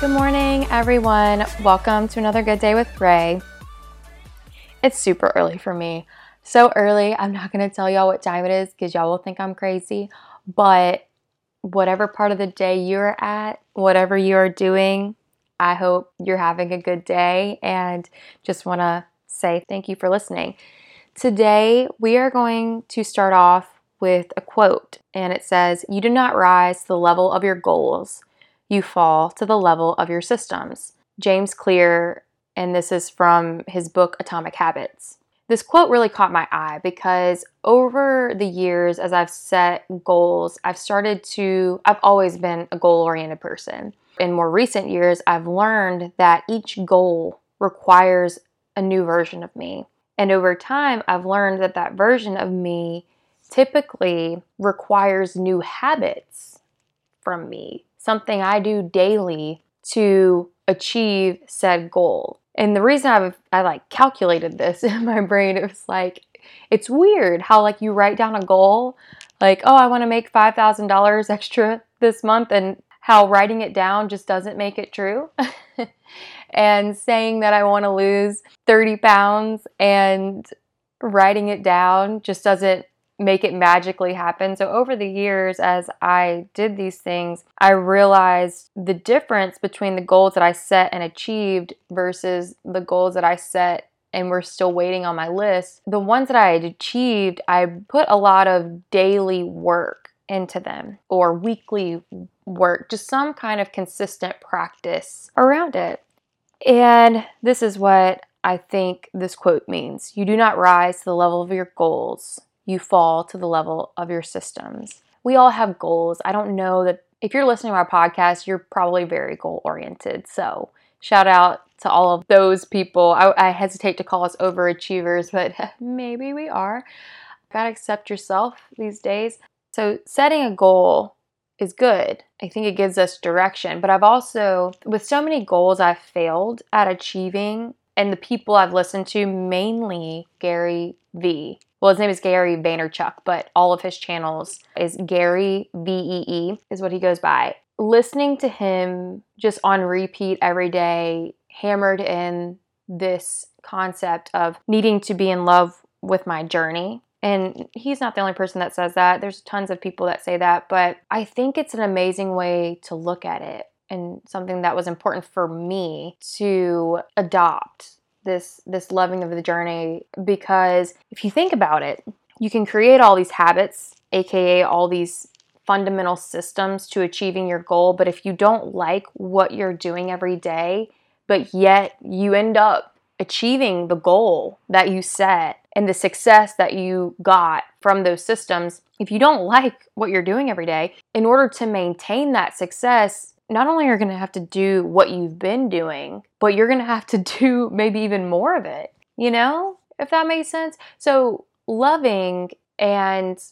Good morning, everyone. Welcome to another good day with Ray. It's super early for me. So early, I'm not going to tell y'all what time it is because y'all will think I'm crazy. But whatever part of the day you're at, whatever you're doing, I hope you're having a good day and just want to say thank you for listening. Today, we are going to start off with a quote, and it says, "You do not rise to the level of your goals. You fall to the level of your systems." James Clear, and this is from his book, Atomic Habits. This quote really caught my eye because over the years, as I've set goals, I've always been a goal-oriented person. In more recent years, I've learned that each goal requires a new version of me. And over time, I've learned that that version of me typically requires new habits from me. Something I do daily to achieve said goal. And the reason I calculated this in my brain, it was like, it's weird how like you write down a goal, like, oh, I want to make $5,000 extra this month, and how writing it down just doesn't make it true. And saying that I want to lose 30 pounds and writing it down just doesn't make it magically happen. So over the years, as I did these things, I realized the difference between the goals that I set and achieved versus the goals that I set and were still waiting on my list. The ones that I had achieved, I put a lot of daily work into them, or weekly work, just some kind of consistent practice around it. And this is what I think this quote means. You do not rise to the level of your goals. You fall to the level of your systems. We all have goals. I don't know that if you're listening to my podcast, you're probably very goal-oriented. So shout out to all of those people. I hesitate to call us overachievers, but maybe we are. Gotta accept yourself these days. So setting a goal is good. I think it gives us direction. But I've also, with so many goals I've failed at achieving, and the people I've listened to, mainly Gary V. Well, his name is Gary Vaynerchuk, but all of his channels is Gary VEE is what he goes by. Listening to him just on repeat every day hammered in this concept of needing to be in love with my journey. And he's not the only person that says that. There's tons of people that say that, but I think it's an amazing way to look at it and something that was important for me to adopt. This loving of the journey, because if you think about it, you can create all these habits, aka all these fundamental systems to achieving your goal, but if you don't like what you're doing every day, but yet you end up achieving the goal that you set and the success that you got from those systems, if you don't like what you're doing every day, in order to maintain that success, not only are you going to have to do what you've been doing, but you're going to have to do maybe even more of it, you know, if that makes sense. So loving and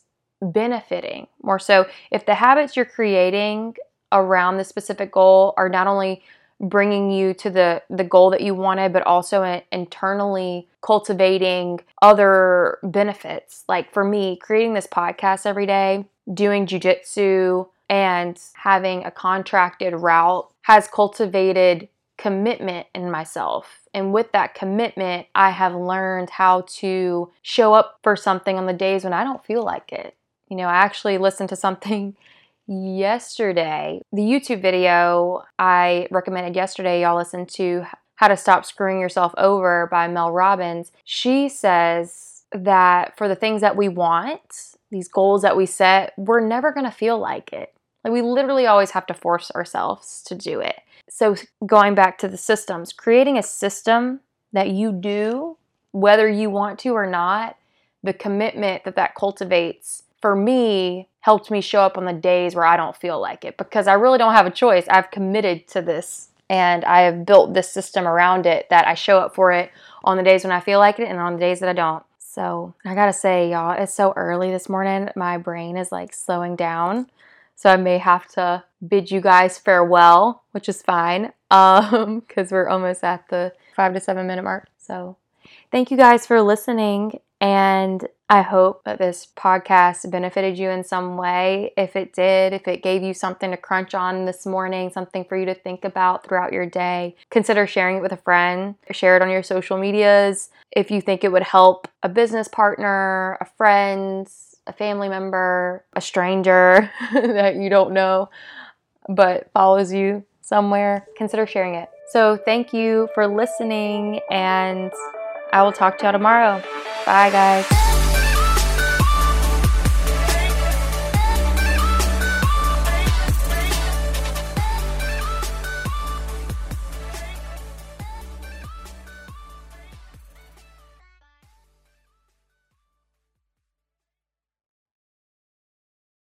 benefiting more so. If the habits you're creating around the specific goal are not only bringing you to the goal that you wanted, but also internally cultivating other benefits. Like for me, creating this podcast every day, doing jiu-jitsu, and having a contracted route has cultivated commitment in myself. And with that commitment, I have learned how to show up for something on the days when I don't feel like it. You know, I actually listened to something yesterday. The YouTube video I recommended yesterday, y'all listened to How to Stop Screwing Yourself Over by Mel Robbins. She says that for the things that we want, these goals that we set, we're never going to feel like it. Like we literally always have to force ourselves to do it. So going back to the systems, creating a system that you do, whether you want to or not, the commitment that cultivates, for me, helped me show up on the days where I don't feel like it, because I really don't have a choice. I've committed to this and I have built this system around it that I show up for it on the days when I feel like it and on the days that I don't. So I gotta say, y'all, it's so early this morning. My brain is like slowing down. So I may have to bid you guys farewell, which is fine, because we're almost at the 5 to 7 minute mark. So thank you guys for listening. And I hope that this podcast benefited you in some way. If it did, if it gave you something to crunch on this morning, something for you to think about throughout your day, consider sharing it with a friend. Share it on your social medias. If you think it would help a business partner, a friend, a family member, a stranger that you don't know but follows you somewhere, consider sharing it. So thank you for listening, and I will talk to y'all tomorrow. Bye, guys.